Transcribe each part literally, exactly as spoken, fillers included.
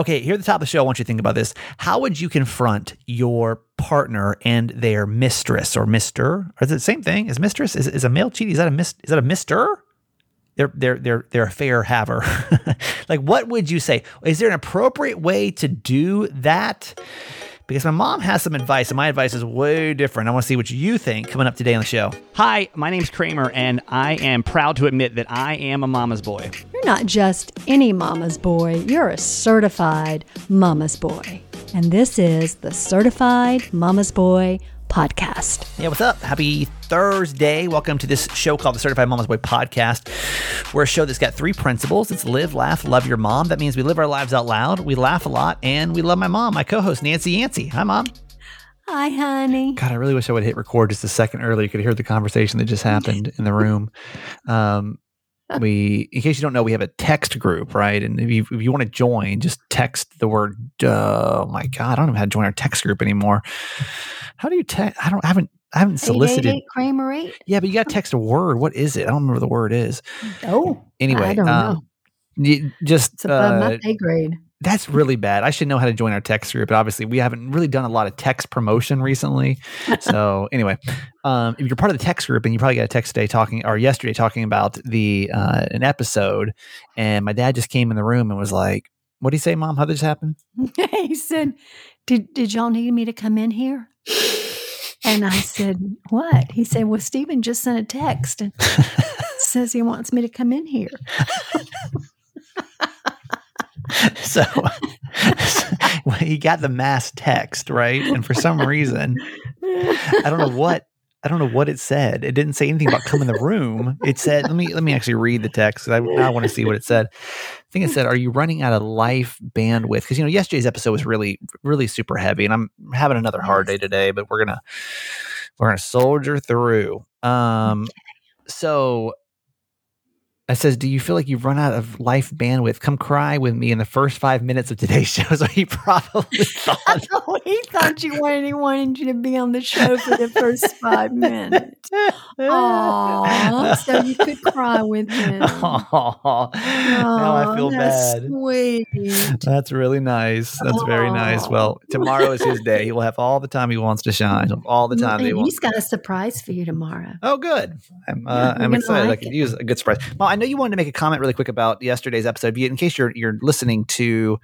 Okay, here at the top of the show, I want you to think about this. How would you confront your partner and their mistress or mister? Or is it the same thing? Is mistress, is, is a male cheat? Is that a mis, is that a mister? They're, they're, they're, they're a fair haver. Like, what would you say? Is there an appropriate way to do that? Because my mom has some advice, and my advice is way different. I want to see what you think coming up today on the show. Hi, my name's Kramer, and I am proud to admit that I am a mama's boy. You're not just any mama's boy. You're a certified mama's boy. And this is the Certified Mama's Boy Podcast. Yeah, what's up? Happy Thursday. Welcome to this show called the Certified Mama's Boy Podcast. We're a show that's got three principles. It's live, laugh, love your mom. That means we live our lives out loud, we laugh a lot, and we love my mom, my co-host, Nancy Yancey. Hi, Mom. Hi, honey. God, I really wish I would hit record just a second earlier. You could hear the conversation that just happened in the room. Um, we, in case you don't know, we have a text group, right? And if you, if you want to join, just text the word, uh, oh my God, I don't know how to join our text group anymore. How do you text? I don't, I haven't, I haven't solicited. eight eight eight Kramer eight. Yeah, but you got to text a word. What is it? I don't remember what the word is. Oh, anyway, I don't um, know. Just, it's above uh, my pay grade. That's really bad. I should know how to join our text group, but obviously we haven't really done a lot of text promotion recently. So anyway, um, if you're part of the text group, and you probably got a text today talking or yesterday talking about the uh, an episode, and my dad just came in the room and was like, "What did he say, Mom? How did this happen?" He said, "Did did y'all need me to come in here?" And I said, "What?" He said, "Well, Stephen just sent a text and says he wants me to come in here." So, well, he got the mass text, right? And for some reason, I don't know what I don't know what it said. It didn't say anything about come in the room. It said, "Let me let me actually read the text. I now want to see what it said." I think it said, "Are you running out of life bandwidth?" Because you know, yesterday's episode was really, really super heavy, and I'm having another hard day today. But we're gonna we're gonna soldier through. Um, so. It says, "Do you feel like you've run out of life bandwidth? Come cry with me in the first five minutes of today's show." So he probably thought he thought you wanted he wanted you to be on the show for the first five minutes. Aww, so you could cry with him. Aww, Aww now I feel that's bad. Sweet. That's really nice. That's Aww. Very nice. Well, tomorrow is his day. He will have all the time he wants to shine. All the time and that he wants. He's got a surprise for you tomorrow. Oh, good. I'm uh, I'm excited. Like I could use a good surprise. Well, I know you wanted to make a comment really quick about yesterday's episode. In case you're you're listening to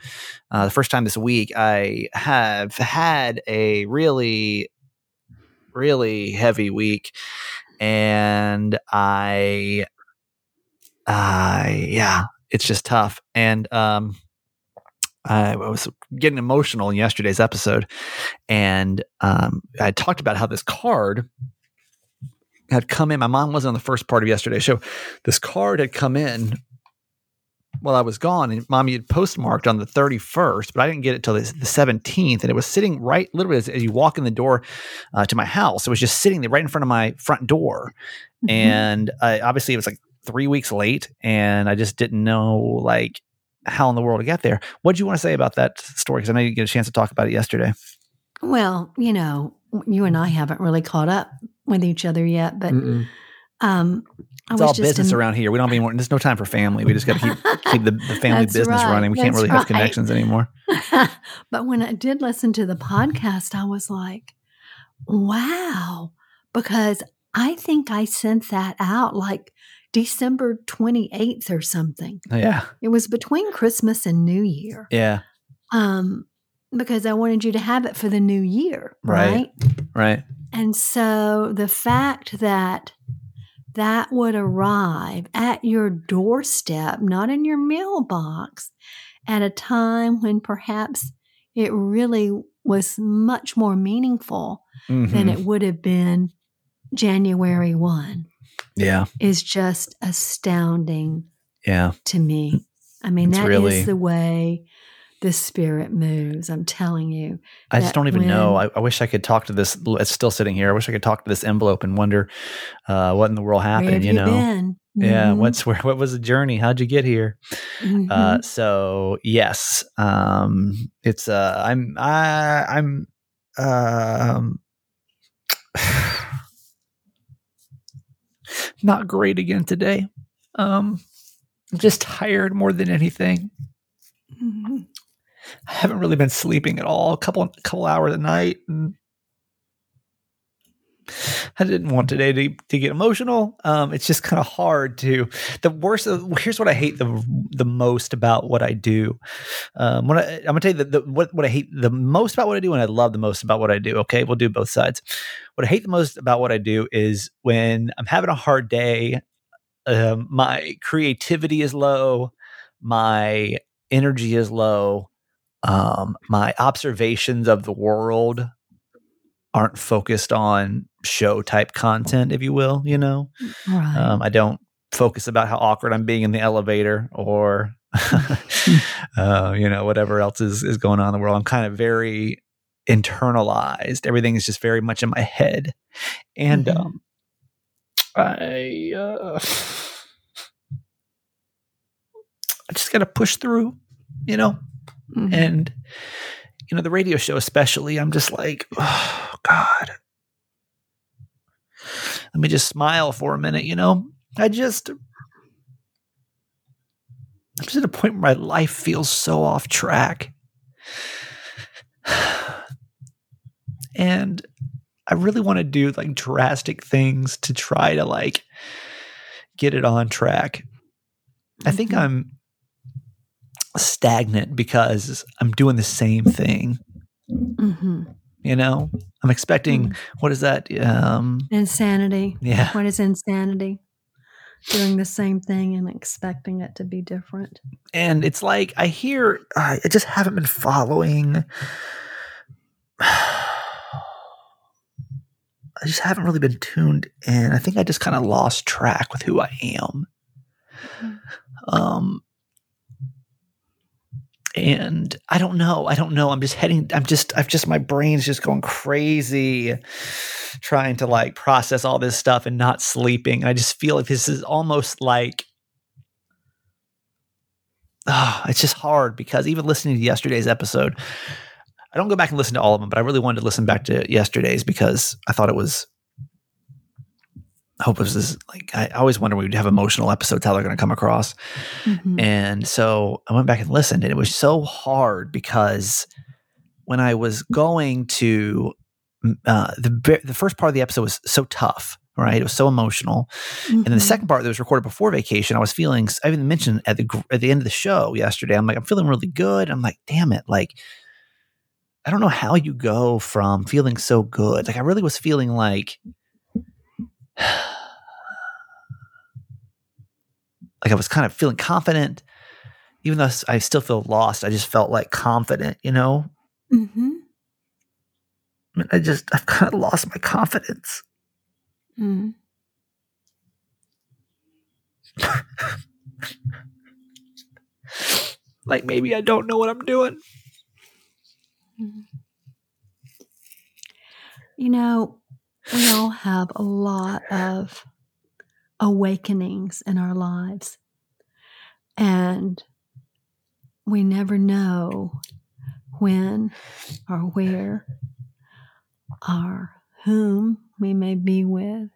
uh, the first time this week, I have had a really, really heavy week, and I, I uh, yeah, it's just tough. And um, I was getting emotional in yesterday's episode, and um, I talked about how this card had come in. My mom wasn't on the first part of yesterday's show. This card had come in while I was gone, and Mommy had postmarked on the thirty-first, but I didn't get it till the, the seventeenth. And it was sitting right literally as, as you walk in the door uh, to my house. It was just sitting there right in front of my front door. Mm-hmm. And I, obviously it was like three weeks late, and I just didn't know like how in the world to get there. What do you want to say about that story? Cause I know you didn't get a chance to talk about it yesterday. Well, you know, you and I haven't really caught up with each other yet, but um, I it's was all just business am- around here. We don't have any more. There's no time for family. We just got to keep, keep the, the family business right, running. We can't really right. have connections anymore. But when I did listen to the podcast, I was like, wow, because I think I sent that out like December twenty-eighth or something. Oh, yeah. It was between Christmas and New Year. Yeah. Um, because I wanted you to have it for the new year. Right. Right. right. And so the fact that that would arrive at your doorstep, not in your mailbox, at a time when perhaps it really was much more meaningful mm-hmm. than it would have been January first. Yeah. Is just astounding yeah. to me. I mean, it's that really- is the way the spirit moves. I'm telling you. I just don't even when, know. I, I wish I could talk to this. It's still sitting here. I wish I could talk to this envelope and wonder uh, what in the world happened. You, you know, been? Yeah. Mm-hmm. What's where? What was the journey? How'd you get here? Mm-hmm. Uh, so yes, um, it's. Uh, I'm. I, I'm. Uh, um, not great again today. Um, just tired more than anything. Mm-hmm. I haven't really been sleeping at all. A couple a couple hours a night. And I didn't want today to, to get emotional. Um, it's just kind of hard to. The worst. Of, here's what I hate the the most about what I do. Um, when I, I'm gonna tell you the, the, what what I hate the most about what I do, and I love the most about what I do. Okay, we'll do both sides. What I hate the most about what I do is when I'm having a hard day. Uh, my creativity is low. My energy is low. Um, my observations of the world aren't focused on show type content, if you will, you know, right. um, I don't focus about how awkward I'm being in the elevator or, uh, you know, whatever else is, is going on in the world. I'm kind of very internalized. Everything is just very much in my head. And, mm-hmm. um, I, uh, I just got to push through, you know, mm-hmm. and, you know, the radio show especially, I'm just like, oh, God, let me just smile for a minute, you know? I just, I'm just at a point where my life feels so off track. And I really want to do, like, drastic things to try to, like, get it on track. I think I'm stagnant because I'm doing the same thing. Mm-hmm. You know, I'm expecting, mm-hmm. what is that? Um, insanity. Yeah. What is insanity? Doing the same thing and expecting it to be different. And it's like, I hear, I just haven't been following. I just haven't really been tuned in. I think I just kind of lost track with who I am. Mm-hmm. Um, And I don't know. I don't know. I'm just heading. I'm just, I've just, my brain's just going crazy trying to like process all this stuff and not sleeping. And I just feel like this is almost like, oh, it's just hard because even listening to yesterday's episode, I don't go back and listen to all of them, but I really wanted to listen back to yesterday's because I thought it was, I hope it was this, like, I always wonder when we'd have emotional episodes, how they're going to come across. Mm-hmm. And so I went back and listened and it was so hard because when I was going to, uh, the, the first part of the episode was so tough, right? It was so emotional. Mm-hmm. And then the second part that was recorded before vacation, I was feeling, I even mentioned at the, at the end of the show yesterday, I'm like, I'm feeling really good. I'm like, damn it. Like, I don't know how you go from feeling so good. Like I really was feeling like, like I was kind of feeling confident, even though I still feel lost. I just felt like confident, you know. Mm-hmm. I mean, I just I've kind of lost my confidence. Mm. Like maybe I don't know what I'm doing. You know. We all have a lot of awakenings in our lives, and we never know when or where or whom we may be with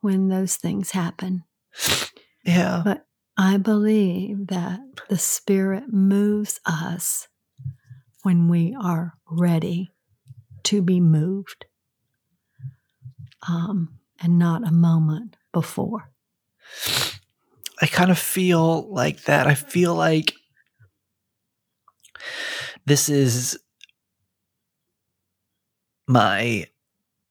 when those things happen. Yeah. But I believe that the Spirit moves us when we are ready to be moved. Um, and not a moment before. I kind of feel like that. I feel like this is my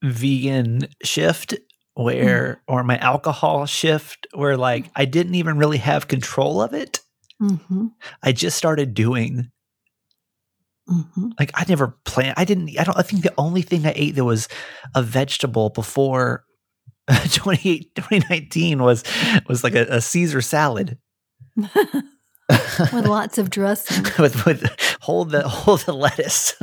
vegan shift where, mm-hmm. or my alcohol shift where like I didn't even really have control of it. Mm-hmm. I just started doing. Mm-hmm. Like I never planned. I didn't. I don't. I think the only thing I ate that was a vegetable before twenty nineteen was was like a, a Caesar salad with lots of dressing. with with hold the hold the lettuce.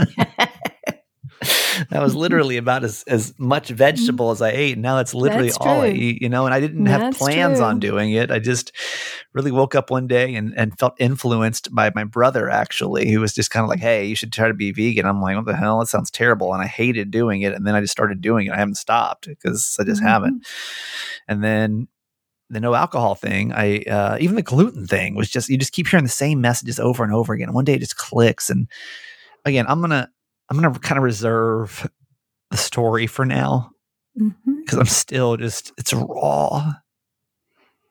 That was literally about as, as much vegetable as I ate. Now it's literally That's all true. I eat, you know, and I didn't have That's plans true. on doing it. I just really woke up one day and, and felt influenced by my brother, actually, who was just kind of like, hey, you should try to be vegan. I'm like, what the hell? That sounds terrible. And I hated doing it. And then I just started doing it. I haven't stopped because I just mm-hmm. haven't. And then the no alcohol thing, I uh, even the gluten thing was just, you just keep hearing the same messages over and over again. And one day it just clicks. And again, I'm going to, I'm going to kind of reserve the story for now because mm-hmm. I'm still just, it's raw.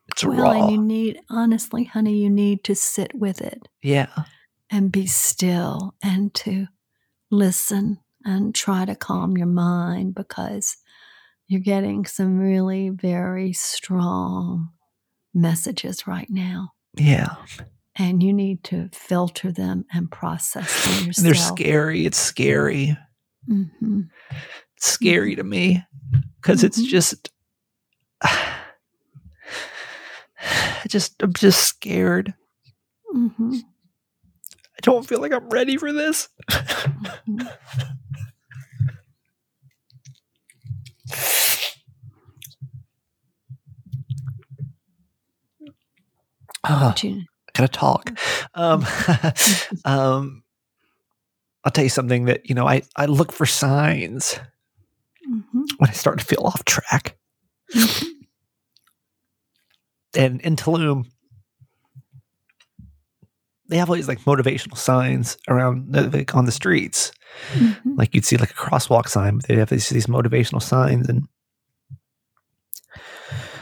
It's well, raw. And you need, honestly, honey, you need to sit with it. Yeah. And be still and to listen and try to calm your mind because you're getting some really very strong messages right now. Yeah. And you need to filter them and process them yourself. And they're scary. It's scary. Mm-hmm. It's scary to me because mm-hmm. it's just, just, I'm just scared. Mm-hmm. I don't feel like I'm ready for this. Mm-hmm. Oh, I gotta talk. Um, um, I'll tell you something that, you know, I, I look for signs mm-hmm. when I start to feel off track. Mm-hmm. And in Tulum, they have all these like motivational signs around like, on the streets. Mm-hmm. Like you'd see like a crosswalk sign, but they have these, these motivational signs. And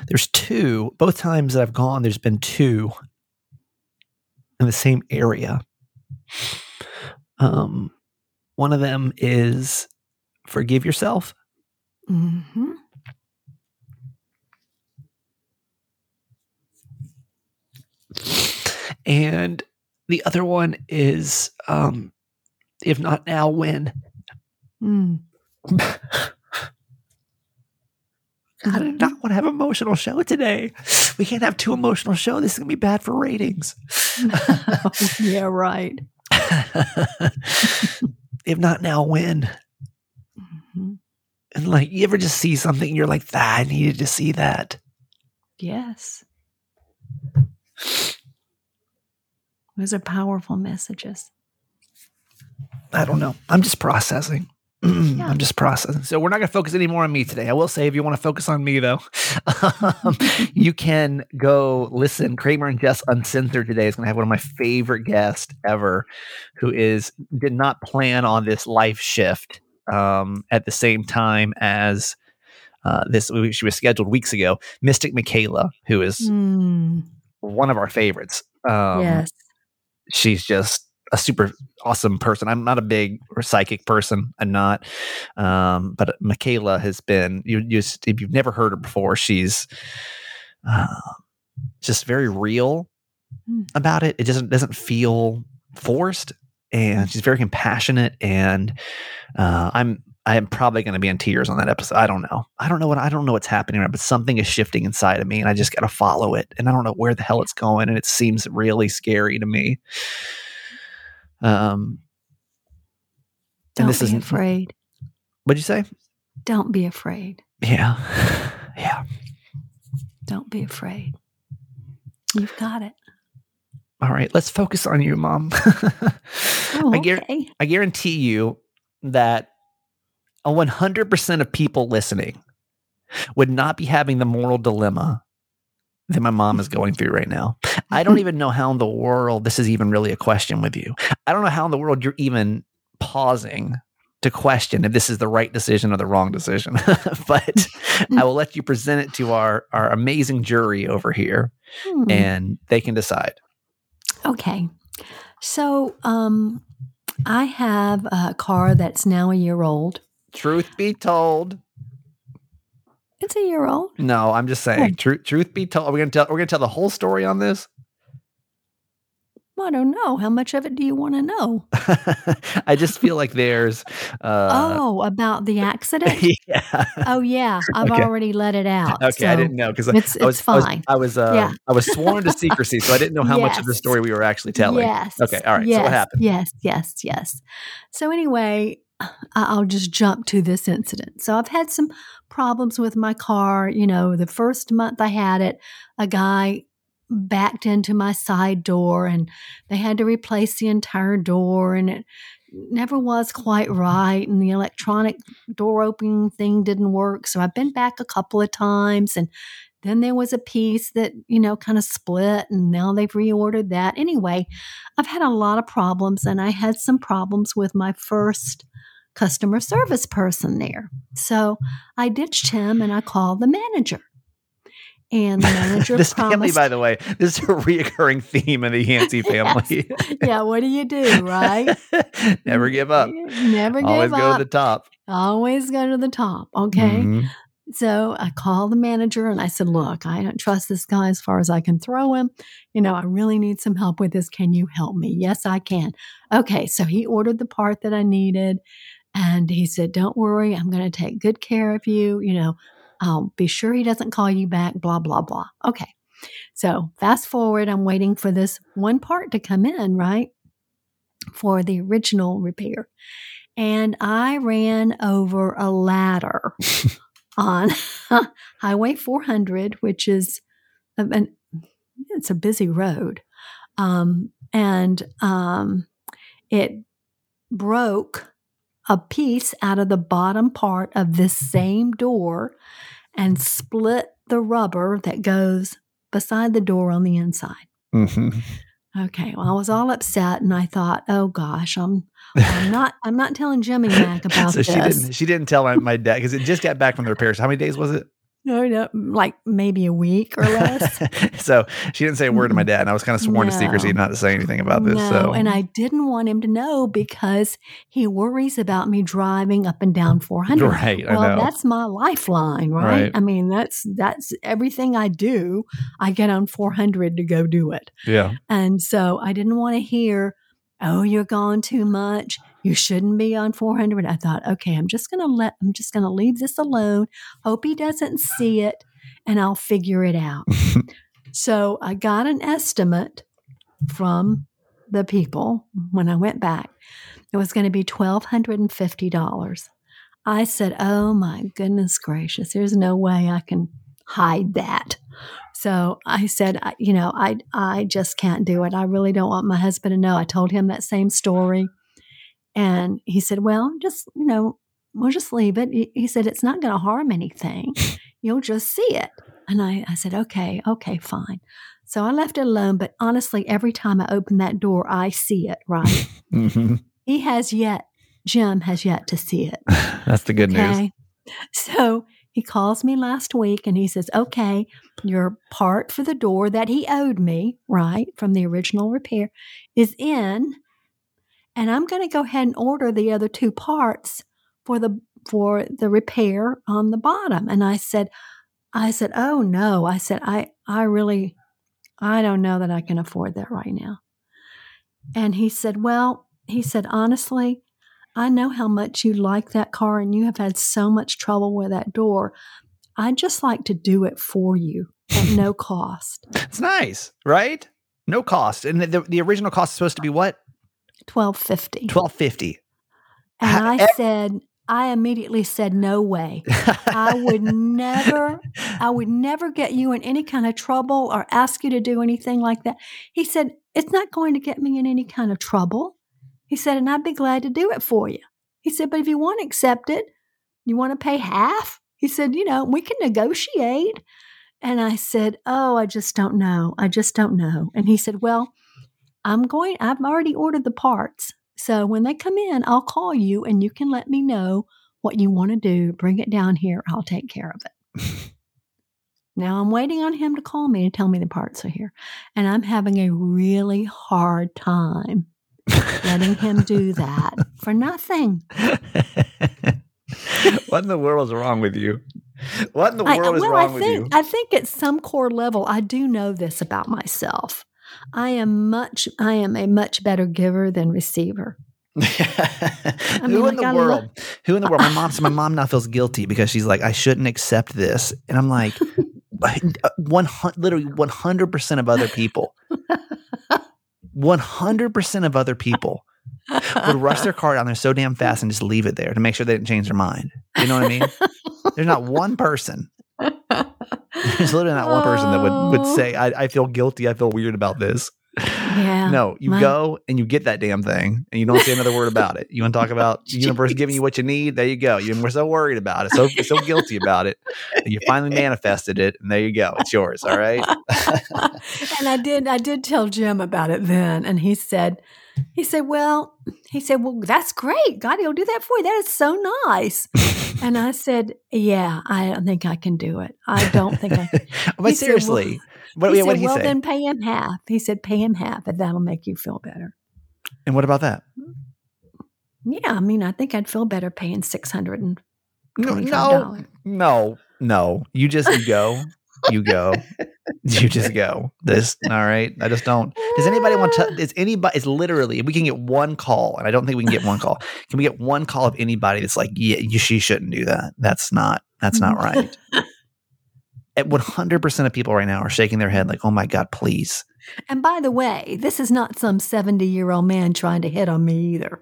there's two, both times that I've gone, there's been two in the same area. Um, one of them is forgive yourself. Mm-hmm. And the other one is, um, if not now, when? Mm. God, I do not want to have an emotional show today. We can't have two emotional shows. This is going to be bad for ratings. Yeah, right. If not now, when? Mm-hmm. And like, you ever just see something and you're like, ah, I needed to see that. Yes. Those are powerful messages. I don't know. I'm just processing. Yeah. I'm just processing. So we're not going to focus any more on me today. I will say if you want to focus on me, though, um, you can go listen. Kramer and Jess Uncensored today is going to have one of my favorite guests ever who is did not plan on this life shift um, at the same time as uh, this. She was scheduled weeks ago. Mystic Michaela, who is mm. one of our favorites. Um, yes. She's just a super awesome person. I'm not a big or psychic person. I'm not. Um, but Michaela has been, you, you, if you've never heard her before, she's uh, just very real about it. It doesn't, doesn't feel forced and she's very compassionate. And uh, I'm, I am probably going to be in tears on that episode. I don't know. I don't know what, I don't know what's happening right, but something is shifting inside of me and I just got to follow it. And I don't know where the hell it's going. And it seems really scary to me. Um, don't and this be afraid. What'd you say? Don't be afraid. Yeah. Yeah. Don't be afraid. You've got it. All right. Let's focus on you, Mom. Oh, okay. I, guar- I guarantee you that one hundred percent of people listening would not be having the moral dilemma that my mom is going through right now. I don't even know how in the world this is even really a question with you. I don't know how in the world you're even pausing to question if this is the right decision or the wrong decision. But I will let you present it to our, our amazing jury over here, hmm. and they can decide. Okay. So um, I have a car that's now a year old. Truth be told. It's a year old. No, I'm just saying. What? Truth, truth be told, we're gonna tell. We're gonna tell the whole story on this. Well, I don't know. How much of it do you want to know? I just feel like there's. Uh, oh, about the accident. Yeah. Oh yeah, I've okay. already let it out. Okay, so I didn't know because I, I was fine. I was I was, uh, yeah. I was sworn to secrecy, so I didn't know how yes. much of the story we were actually telling. Yes. Okay. All right. Yes. So what happened? Yes. Yes. Yes. So anyway. I'll just jump to this incident. So I've had some problems with my car. You know, the first month I had it, a guy backed into my side door and they had to replace the entire door and it never was quite right. And the electronic door opening thing didn't work. So I've been back a couple of times and Then there was a piece that, you know, kind of split, and now they've reordered that. Anyway, I've had a lot of problems, and I had some problems with my first customer service person there. So I ditched him and I called the manager. And the manager This promised, family, by the way, this is a reoccurring theme in the Yancey family. Yes. Yeah, what do you do, right? Never give up. Never give Always up. Always go to the top. Always go to the top, okay? Mm-hmm. So I called the manager and I said, look, I don't trust this guy as far as I can throw him. You know, I really need some help with this. Can you help me? Yes, I can. Okay, so he ordered the part that I needed. And he said, don't worry, I'm going to take good care of you. You know, I'll be sure he doesn't call you back, blah, blah, blah. Okay. So fast forward, I'm waiting for this one part to come in, right, for the original repair. And I ran over a ladder on Highway four hundred, which is, an, it's a busy road. Um, and um, it broke a piece out of the bottom part of this same door and split the rubber that goes beside the door on the inside. Mm-hmm. Okay, well, I was all upset, and I thought, "Oh gosh, I'm, I'm not, I'm not telling Jimmy Mac about so this." So she didn't, she didn't tell my, my dad because it just got back from the repairs. How many days was it? No, no, like maybe a week or less. So she didn't say a word to my dad, and I was kind of sworn no. to secrecy not to say anything about this. No, so. And I didn't want him to know because he worries about me driving up and down four hundred. Right, well, I know. That's my lifeline, right? right? I mean, that's that's everything I do. I get on four hundred to go do it. Yeah. And so I didn't want to hear, oh, you're gone too much. You shouldn't be on four hundred. I thought, okay, I'm just going to let, I'm just going to leave this alone. Hope he doesn't see it, and I'll figure it out. So I got an estimate from the people when I went back. It was going to be one thousand two hundred fifty dollars. I said, oh my goodness gracious, there's no way I can hide that. So I said, you know, I I just can't do it. I really don't want my husband to know. I told him that same story. And he said, well, just, you know, we'll just leave it. He said, it's not going to harm anything. You'll just see it. And I, I said, okay, okay, fine. So I left it alone. But honestly, every time I open that door, I see it, right? Mm-hmm. He has yet, Jim has yet to see it. That's the good okay? news. So he calls me last week and he says, okay, your part for the door that he owed me, right, from the original repair is in, and I'm going to go ahead and order the other two parts for the for the repair on the bottom. And I said, I said, oh no, I said, I, I really, I don't know that I can afford that right now. And he said, well, he said, honestly, I know how much you like that car and you have had so much trouble with that door. I'd just like to do it for you at no cost. It's nice, right? No cost. And the, the original cost is supposed to be what? twelve fifty. twelve fifty. And I said, I immediately said, no way. I would never, I would never get you in any kind of trouble or ask you to do anything like that. He said, it's not going to get me in any kind of trouble. He said, and I'd be glad to do it for you. He said, but if you want to accept it, you want to pay half? He said, you know, we can negotiate. And I said, oh, I just don't know. I just don't know. And he said, well, I'm going, I've already ordered the parts. So when they come in, I'll call you and you can let me know what you want to do. Bring it down here. I'll take care of it. Now I'm waiting on him to call me and tell me the parts are here. And I'm having a really hard time letting him do that for nothing. What in the world is wrong with you? What in the world I, well, is wrong I think, with you? I think at some core level, I do know this about myself. I am much. I am a much better giver than receiver. I mean, who like in the I world? Love- who in the world? My mom. So my mom now feels guilty because she's like, I shouldn't accept this, and I'm like, one literally one hundred percent of other people. one hundred percent of other people would rush their car down there so damn fast and just leave it there to make sure they didn't change their mind. You know what I mean? There's not one person. There's literally not one person that would, would say, I, I feel guilty. I feel weird about this. Yeah. No, you my- go and you get that damn thing and you don't say another word about it. You want to talk about the universe giving you what you need? There you go. You were so worried about it. So, so guilty about it. And you finally manifested it. And there you go. It's yours. All right. And I did, I did tell Jim about it then. And he said, he said, well, he said, well, that's great. God, he'll do that for you. That is so nice. And I said, yeah, I don't think I can do it. I don't think I can. But he seriously. Said, well, What, he yeah, said, what did he well, say? Then pay him half. He said, pay him half, and that'll make you feel better. And what about that? Yeah, I mean, I think I'd feel better paying six hundred twenty-five dollars. No, no, no, no. You just you go. You go. You just go. This, all right? I just don't. Does anybody want to? Is anybody, it's literally, we can get one call, and I don't think we can get one call. Can we get one call of anybody that's like, yeah, you, she shouldn't do that? That's not, that's not right. At one hundred percent of people right now are shaking their head like, oh, my God, please. And by the way, this is not some seventy-year-old man trying to hit on me either.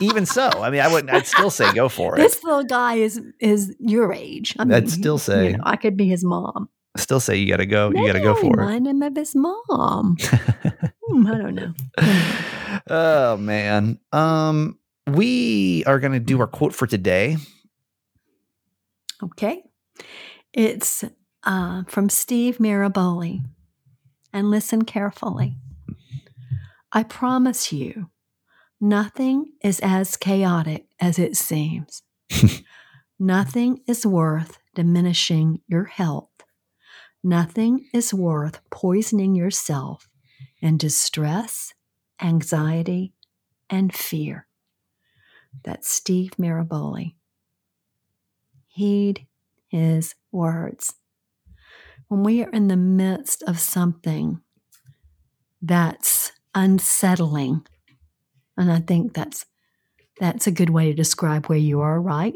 Even so. I mean, I wouldn't – I'd still say go for it. This little guy is is your age. I mean, I'd still say you – know, I could be his mom. Still say you got to go. Maybe you got to go for it. I remind him of his mom. hmm, I don't know. Oh, man. Um, we are going to do our quote for today. Okay. It's uh, from Steve Maraboli, and listen carefully. I promise you, nothing is as chaotic as it seems. Nothing is worth diminishing your health. Nothing is worth poisoning yourself in distress, anxiety, and fear. That's Steve Maraboli. Heed his words. When we are in the midst of something that's unsettling, and I think that's that's a good way to describe where you are, right?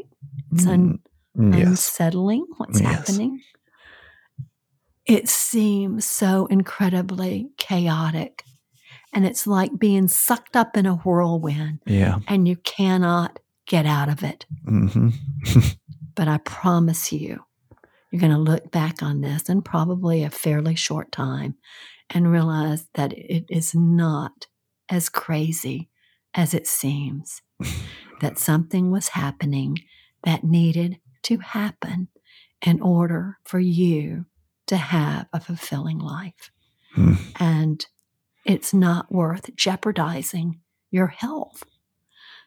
It's un- yes. unsettling what's yes. happening. It seems so incredibly chaotic, and it's like being sucked up in a whirlwind, yeah. and you cannot get out of it. Mm-hmm. But I promise you, you're going to look back on this in probably a fairly short time and realize that it is not as crazy as it seems, that something was happening that needed to happen in order for you to have a fulfilling life. Hmm. And it's not worth jeopardizing your health.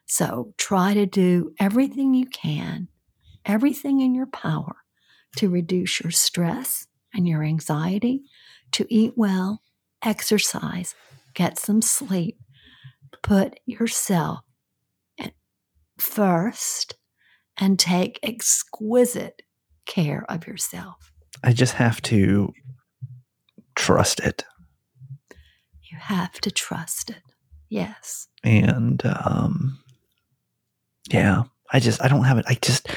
So try to do everything you can, everything in your power to reduce your stress and your anxiety, to eat well, exercise, get some sleep, put yourself first, and take exquisite care of yourself. I just have to trust it. You have to trust it. Yes. And, um, yeah, I just, I don't have it. I just,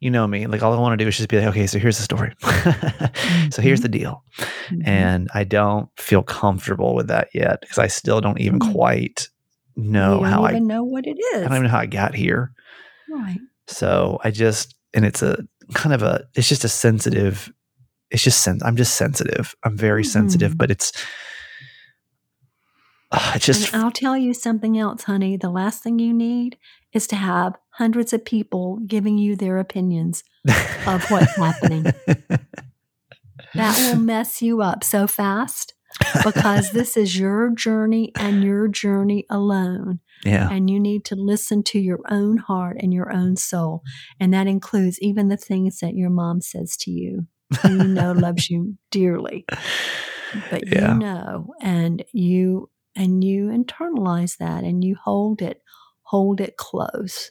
you know me, like all I want to do is just be like, okay, so here's the story. mm-hmm. So here's the deal. Mm-hmm. And I don't feel comfortable with that yet because I still don't even mm-hmm. quite know you don't how even I know what it is. I don't even know how I got here. Right. So I just, and it's a kind of a, it's just a sensitive, it's just, sen- I'm just sensitive. I'm very mm-hmm. sensitive, but it's, uh, it's just. And I'll tell you something else, honey. The last thing you need is to have hundreds of people giving you their opinions of what's happening. That will mess you up so fast because this is your journey and your journey alone. Yeah. And you need to listen to your own heart and your own soul. And that includes even the things that your mom says to you, who you know loves you dearly. But yeah. you know, and you and you internalize that and you hold it. Hold it close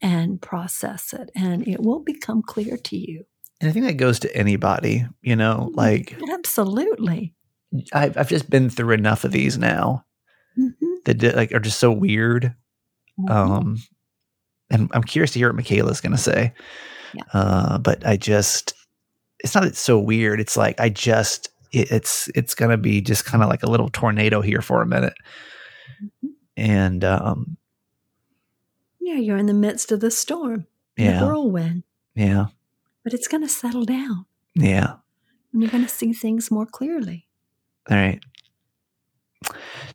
and process it, and it will become clear to you. And I think that goes to anybody, you know, like. Absolutely. I've, I've just been through enough of these now mm-hmm. that like are just so weird. Mm-hmm. Um, and I'm curious to hear what Michaela's going to say. Yeah. Uh, but I just, it's not, it's so weird. It's like, I just, it, it's, it's going to be just kind of like a little tornado here for a minute. Mm-hmm. And, um, yeah, you're in the midst of the storm, yeah. the whirlwind. Yeah. But it's going to settle down. Yeah. And you're going to see things more clearly. All right.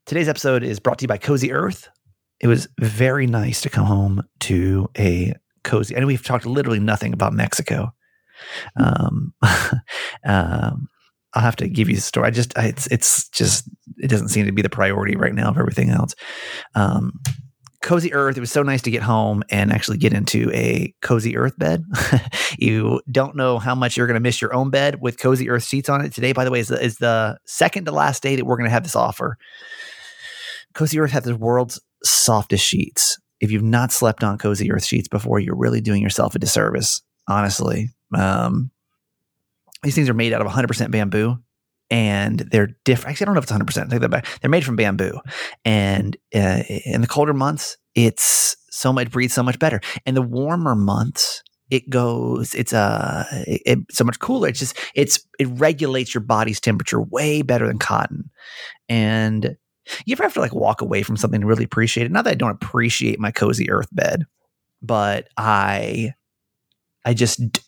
Today's episode is brought to you by Cozy Earth. It was very nice to come home to a cozy, and we've talked literally nothing about Mexico. Um, um, I'll have to give you a story. I just, I, it's, it's just, it doesn't seem to be the priority right now of everything else. Um, Cozy Earth. It was so nice to get home and actually get into a Cozy Earth bed. You don't know how much you're going to miss your own bed with Cozy Earth sheets on it. Today, by the way, is the, is the second to last day that we're going to have this offer. Cozy Earth has the world's softest sheets. If you've not slept on Cozy Earth sheets before, you're really doing yourself a disservice, honestly. Um, these things are made out of one hundred percent bamboo. And they're different. Actually, I don't know if it's one hundred percent. Take that back. They're made from bamboo. And uh, in the colder months, it's so much, it breathes so much better. And the warmer months, it goes, it's uh, it, it's so much cooler. It's just, it's, it regulates your body's temperature way better than cotton. And you ever have to like walk away from something to really appreciate it? Not that I don't appreciate my Cozy Earth bed, but I, I just d-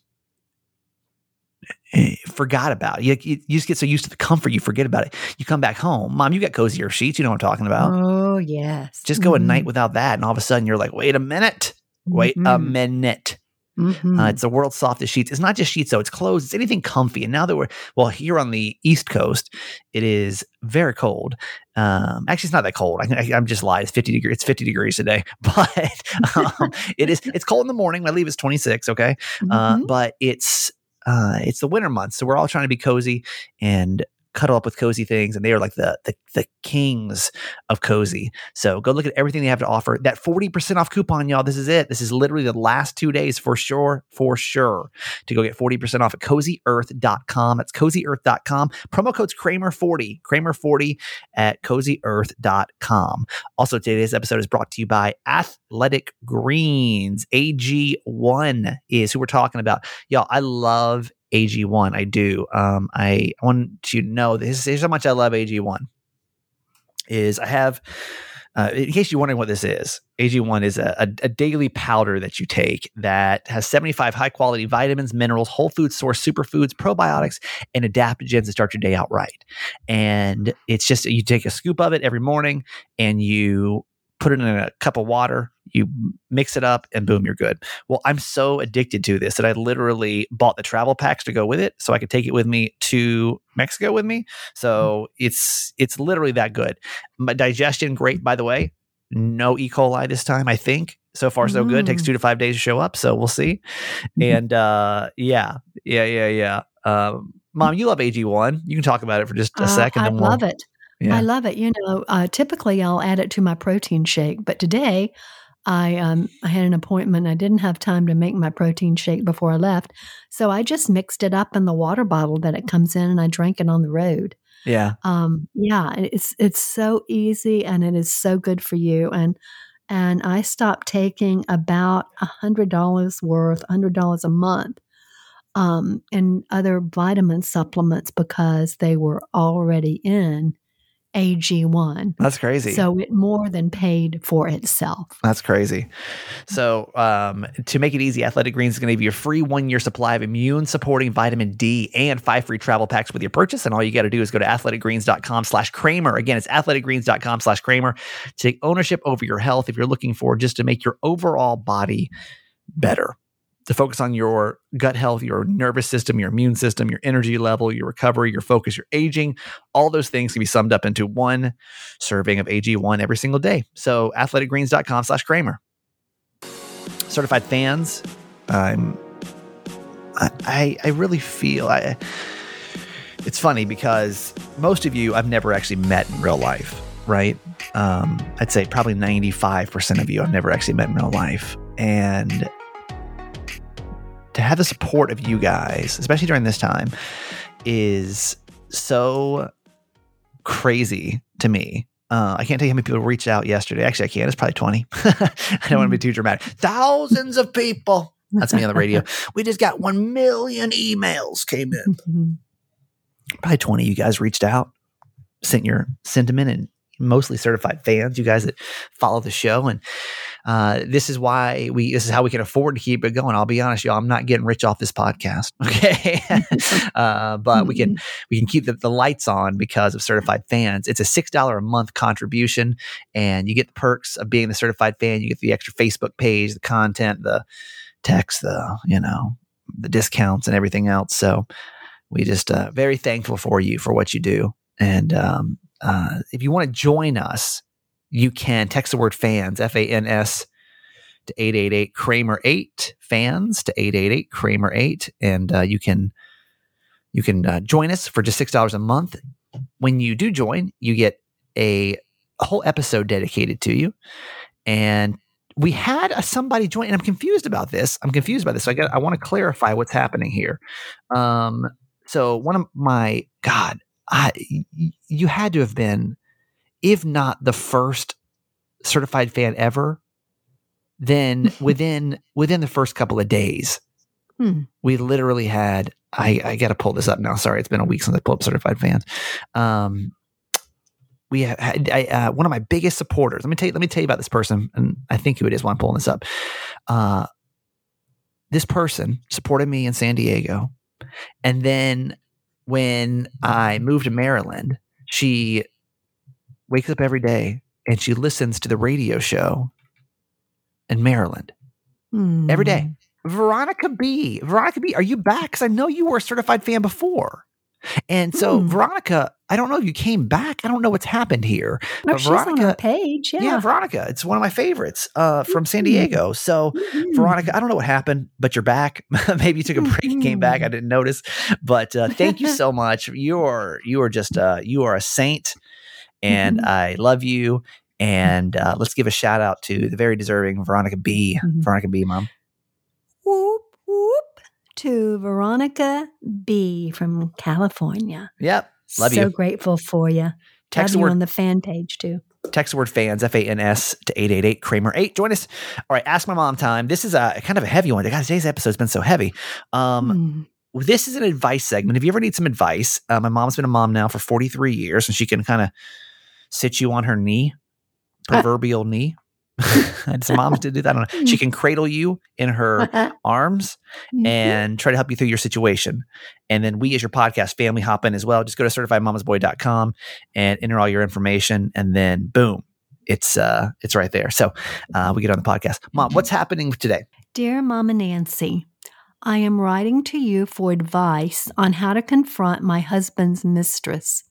forgot about it. You, you, you just get so used to the comfort, you forget about it. You come back home, Mom, you got cozier sheets. You know what I'm talking about. Oh, yes. Just go mm-hmm. a night without that. And all of a sudden you're like, wait a minute. Wait mm-hmm. a minute. Mm-hmm. Uh, it's the world's softest sheets. It's not just sheets though. It's clothes. It's anything comfy. And now that we're, well, here on the East Coast, it is very cold. Um, actually, it's not that cold. I, I, I'm just lied. It's fifty degrees. It's fifty degrees today, but um, it is, it's cold in the morning. I leave is twenty-six. Okay. Mm-hmm. Uh, but it's, Uh, it's the winter months, so we're all trying to be cozy and cuddle up with cozy things, and they are like the the, the kings of cozy. So go look at everything they have to offer. That forty percent off coupon, y'all, this is it. This is literally the last two days for sure, for sure, to go get forty percent off at cozy earth dot com. That's cozy earth dot com. Promo code's Kramer forty, Kramer forty at cozy earth dot com. Also, today's episode is brought to you by Athletic Greens. A G one is who we're talking about. Y'all, I love A G one. I do. Um, I want you to know this. Here's how much I love A G one. Is I have, uh, in case you're wondering what this is, A G one is a, a, a daily powder that you take that has seventy-five high quality vitamins, minerals, whole food source, superfoods, probiotics, and adaptogens to start your day out right. And it's just, you take a scoop of it every morning and you put it in a cup of water, you mix it up, and boom, you're good. Well, I'm so addicted to this that I literally bought the travel packs to go with it so I could take it with me to Mexico with me. So it's it's literally that good. My digestion, great, by the way. No E. coli this time, I think. So far, so mm. good. It takes two to five days to show up, so we'll see. And uh, yeah, yeah, yeah, yeah. Um, Mom, you love A G one. You can talk about it for just a uh, second. I and we'll- love it. Yeah. I love it. You know, uh, typically I'll add it to my protein shake, but today I um, I had an appointment. I didn't have time to make my protein shake before I left, so I just mixed it up in the water bottle that it comes in, and I drank it on the road. Yeah, um, yeah. It's it's so easy, and it is so good for you. And and I stopped taking about a hundred dollars worth, a hundred dollars a month. Um, and other vitamin supplements because they were already in A G one. That's crazy. So it more than paid for itself. That's crazy. So um, to make it easy, Athletic Greens is going to give you a free one-year supply of immune-supporting vitamin D and five free travel packs with your purchase. And all you got to do is go to athletic greens dot com slash Kramer. Again, it's athletic greens dot com slash Kramer. Take ownership over your health if you're looking for just to make your overall body better. To focus on your gut health, your nervous system, your immune system, your energy level, your recovery, your focus, your aging. All those things can be summed up into one serving of A G one every single day. So athletic greens dot com slash Kramer. Certified fans, I'm, I, I really feel, I, it's funny because most of you I've never actually met in real life, right? Um, I'd say probably ninety-five percent of you I've never actually met in real life. And to have the support of you guys, especially during this time, is so crazy to me. Uh, I can't tell you how many people reached out yesterday. Actually, I can. It's probably twenty. I don't mm-hmm. want to be too dramatic. Thousands of people. That's me on the radio. We just got one million emails came in. Mm-hmm. Probably twenty of you guys reached out, sent your sentiment and mostly certified fans, you guys that follow the show. And uh, this is why we, this is how we can afford to keep it going. I'll be honest, y'all, I'm not getting rich off this podcast. Okay. uh, but mm-hmm. we can, we can keep the, the lights on because of certified fans. It's a six dollars a month contribution, and you get the perks of being the certified fan. You get the extra Facebook page, the content, the text, the, you know, the discounts and everything else. So we just, uh, very thankful for you for what you do. And, um, Uh, if you want to join us, you can text the word fans, F A N S, to eight eight eight Kramer eight, fans to eight eight eight Kramer eight, and uh, you can you can uh, join us for just six dollars a month. When you do join, you get a, a whole episode dedicated to you. And we had a, somebody join, and I'm confused about this. I'm confused by this. So I got I want to clarify what's happening here. Um, so one of my God. I, you had to have been, if not the first certified fan ever, then within within the first couple of days, hmm. we literally had, I, I got to pull this up now. Sorry, it's been a week since I pulled up certified fans. Um, we had I, uh, one of my biggest supporters. Let me tell you, let me tell you about this person, and I think who it is while I'm pulling this up. Uh, this person supported me in San Diego, and then when I moved to Maryland, she wakes up every day and she listens to the radio show in Maryland mm. every day. Veronica B. Veronica B., are you back? Because I know you were a certified fan before. And so mm. Veronica, I don't know if you came back. I don't know what's happened here. No, but she's Veronica, on her page. Yeah. yeah, Veronica. It's one of my favorites uh, from San Diego. So mm-hmm. Veronica, I don't know what happened, but you're back. Maybe you took a break and came back. I didn't notice. But uh, thank you so much. You are you are just uh, you are a saint, and mm-hmm. I love you. And uh, let's give a shout out to the very deserving Veronica B. Mm-hmm. Veronica B., Mom. Whoop, whoop. To Veronica B. from California. Yep. Love so you. So grateful for you. Text Love word, you on the fan page too. Text the word fans, F A N S, to eight eight eight Kramer eight. Join us. All right. Ask My Mom time. This is a kind of a heavy one. God, today's episode has been so heavy. Um, mm. This is an advice segment. If you ever need some advice, uh, my mom's been a mom now for forty-three years, and she can kind of sit you on her knee, proverbial uh. knee. Some moms did do that. I don't know. She can cradle you in her arms and try to help you through your situation. And then we, as your podcast family, hop in as well. Just go to certified mamas boy dot com and enter all your information, and then boom, it's uh, it's right there. So uh, we get on the podcast. Mom, what's happening today? Dear Mama Nancy, I am writing to you for advice on how to confront my husband's mistress.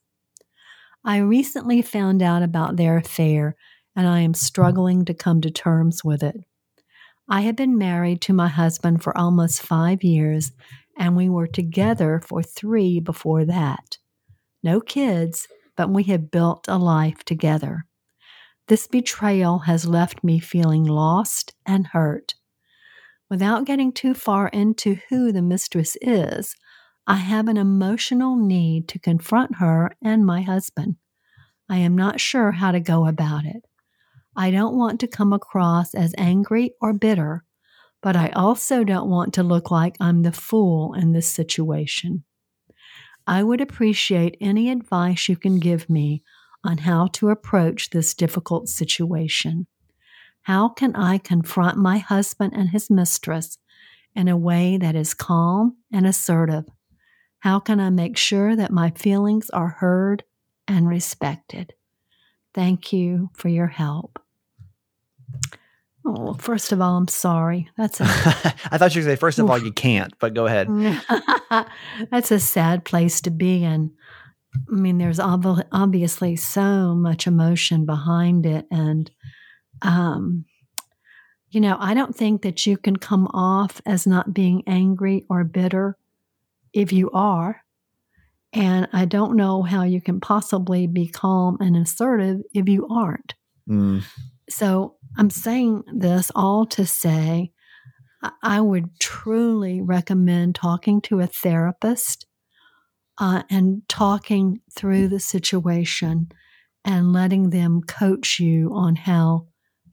I recently found out about their affair, and I am struggling to come to terms with it. I have been married to my husband for almost five years, and we were together for three before that. No kids, but we have built a life together. This betrayal has left me feeling lost and hurt. Without getting too far into who the mistress is, I have an emotional need to confront her and my husband. I am not sure how to go about it. I don't want to come across as angry or bitter, but I also don't want to look like I'm the fool in this situation. I would appreciate any advice you can give me on how to approach this difficult situation. How can I confront my husband and his mistress in a way that is calm and assertive? How can I make sure that my feelings are heard and respected? Thank you for your help. Oh, first of all, I'm sorry. That's a- I thought you were going to say, first of all, you can't, but go ahead. That's a sad place to be in. I mean, there's ob- obviously so much emotion behind it. And, um, you know, I don't think that you can come off as not being angry or bitter if you are. And I don't know how you can possibly be calm and assertive if you aren't. Mm. So I'm saying this all to say I would truly recommend talking to a therapist uh, and talking through the situation and letting them coach you on how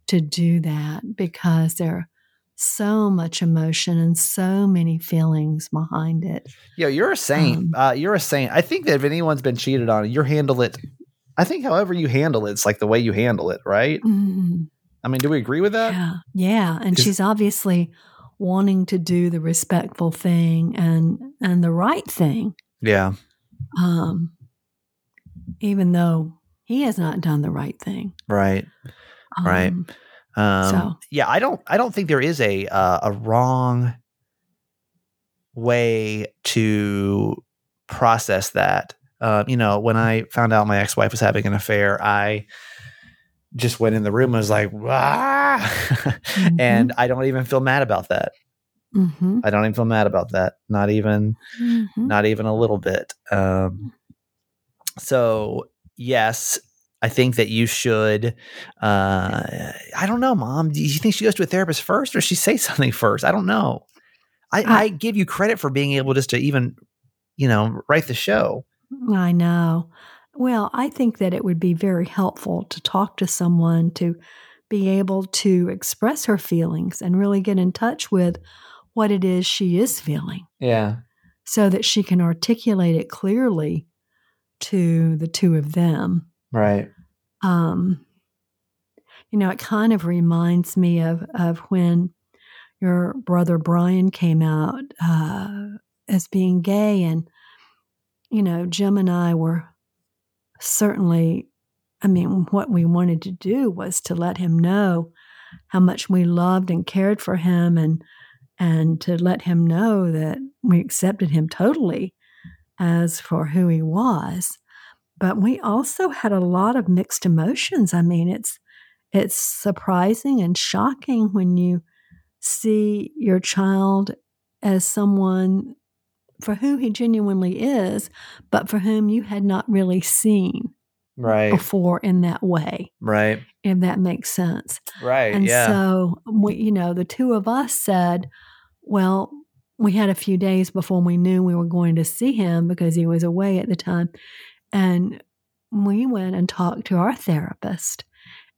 to do that, because they're so much emotion and so many feelings behind it. Yeah, you're a saint. Um, uh, you're a saint. I think that if anyone's been cheated on, you handle it I think however you handle it, it's like the way you handle it, right? Mm. I mean, do we agree with that? Yeah, yeah. And she's obviously wanting to do the respectful thing and and the right thing. Yeah. Um. Even though he has not done the right thing. Right. Um, right. Um, so. Yeah, I don't. I don't think there is a uh, a wrong way to process that. Uh, you know, when I found out my ex-wife was having an affair, I just went in the room and was like, mm-hmm. and I don't even feel mad about that. Mm-hmm. I don't even feel mad about that. Not even, mm-hmm. not even a little bit. Um, so yes, I think that you should, uh, I don't know, Mom, do you think she goes to a therapist first or she say something first? I don't know. I, I, I give you credit for being able just to even, you know, write the show. I know. Well, I think that it would be very helpful to talk to someone to be able to express her feelings and really get in touch with what it is she is feeling. Yeah. So that she can articulate it clearly to the two of them. Right. Um, you know, it kind of reminds me of, of when your brother Brian came out uh, as being gay, and you know, Jim and I were certainly, I mean, what we wanted to do was to let him know how much we loved and cared for him, and and to let him know that we accepted him totally as for who he was. But we also had a lot of mixed emotions. I mean, it's it's surprising and shocking when you see your child as someone for who he genuinely is, but for whom you had not really seen right before in that way. Right. If that makes sense. Right. And yeah. so, we, you know, the two of us said, well, we had a few days before we knew we were going to see him because he was away at the time. And we went and talked to our therapist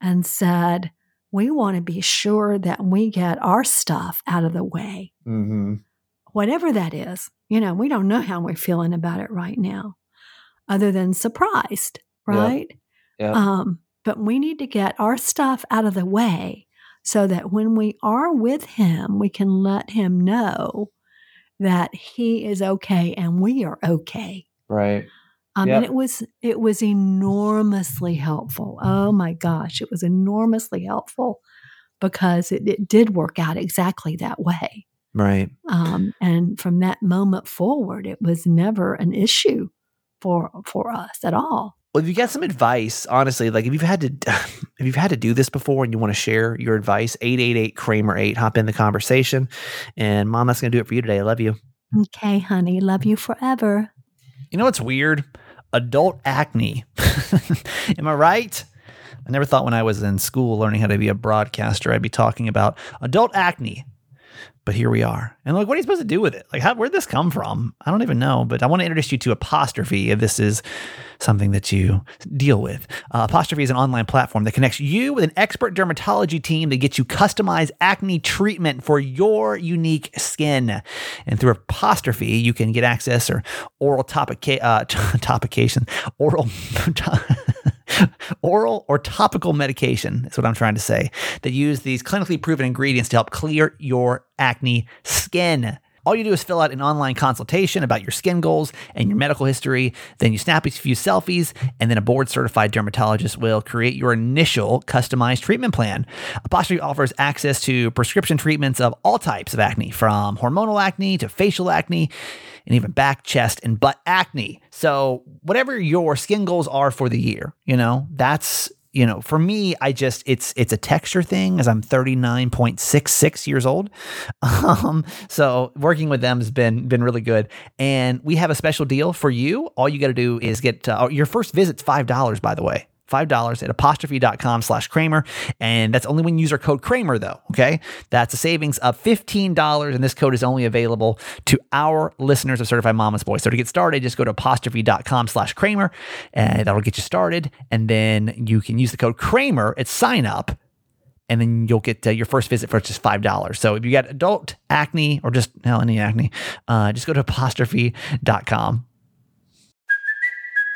and said, we want to be sure that we get our stuff out of the way. Mm-hmm. Whatever that is, you know, we don't know how we're feeling about it right now other than surprised, right? Yeah. Yeah. Um, but we need to get our stuff out of the way so that when we are with him, we can let him know that he is okay and we are okay. Right. Um, yep. And it was, it was enormously helpful. Oh my gosh, it was enormously helpful because it, it did work out exactly that way. Right. Um, and from that moment forward, it was never an issue for for us at all. Well, if you got some advice, honestly, like if you've had to if you've had to do this before and you want to share your advice, eight eight eight Kramer eight, hop in the conversation. And Mom, that's going to do it for you today. I love you. Okay, honey. Love you forever. You know what's weird? Adult acne. Am I right? I never thought when I was in school learning how to be a broadcaster, I'd be talking about adult acne. But here we are. And like, what are you supposed to do with it? Like, how, where'd this come from? I don't even know, but I want to introduce you to Apostrophe if this is something that you deal with. Uh, Apostrophe is an online platform that connects you with an expert dermatology team that gets you customized acne treatment for your unique skin. And through Apostrophe, you can get access or oral topica- uh, t- topication, oral... T- Oral or topical medication is what I'm trying to say. They use these clinically proven ingredients to help clear your acne skin. All you do is fill out an online consultation about your skin goals and your medical history. Then you snap a few selfies, and then a board-certified dermatologist will create your initial customized treatment plan. Apostrophe offers access to prescription treatments of all types of acne, from hormonal acne to facial acne, and even back, chest, and butt acne. So whatever your skin goals are for the year, you know, that's... You know, for me, I just, it's it's a texture thing as I'm thirty-nine point six six years old. Um, so working with them has been been really good. And we have a special deal for you. All you got to do is get, uh, your first visit's five dollars, by the way. five dollars at apostrophe.com slash Kramer. And that's only when you use our code Kramer, though, okay? That's a savings of fifteen dollars, and this code is only available to our listeners of Certified Mama's Boy. So to get started, just go to apostrophe.com slash Kramer, and that'll get you started. And then you can use the code Kramer at sign up, and then you'll get uh, your first visit for just five dollars. So if you got adult acne or just, hell, any acne, uh, just go to apostrophe dot com.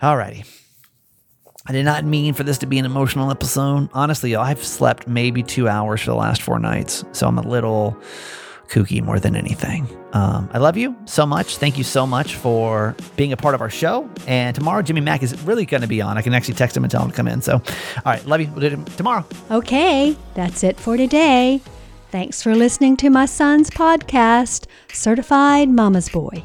Alrighty. I did not mean for this to be an emotional episode. Honestly, I've slept maybe two hours for the last four nights, so I'm a little kooky more than anything. Um, I love you so much. Thank you so much for being a part of our show. And tomorrow, Jimmy Mack is really going to be on. I can actually text him and tell him to come in. So, all right. Love you. We'll do it tomorrow. Okay. That's it for today. Thanks for listening to my son's podcast, Certified Mama's Boy.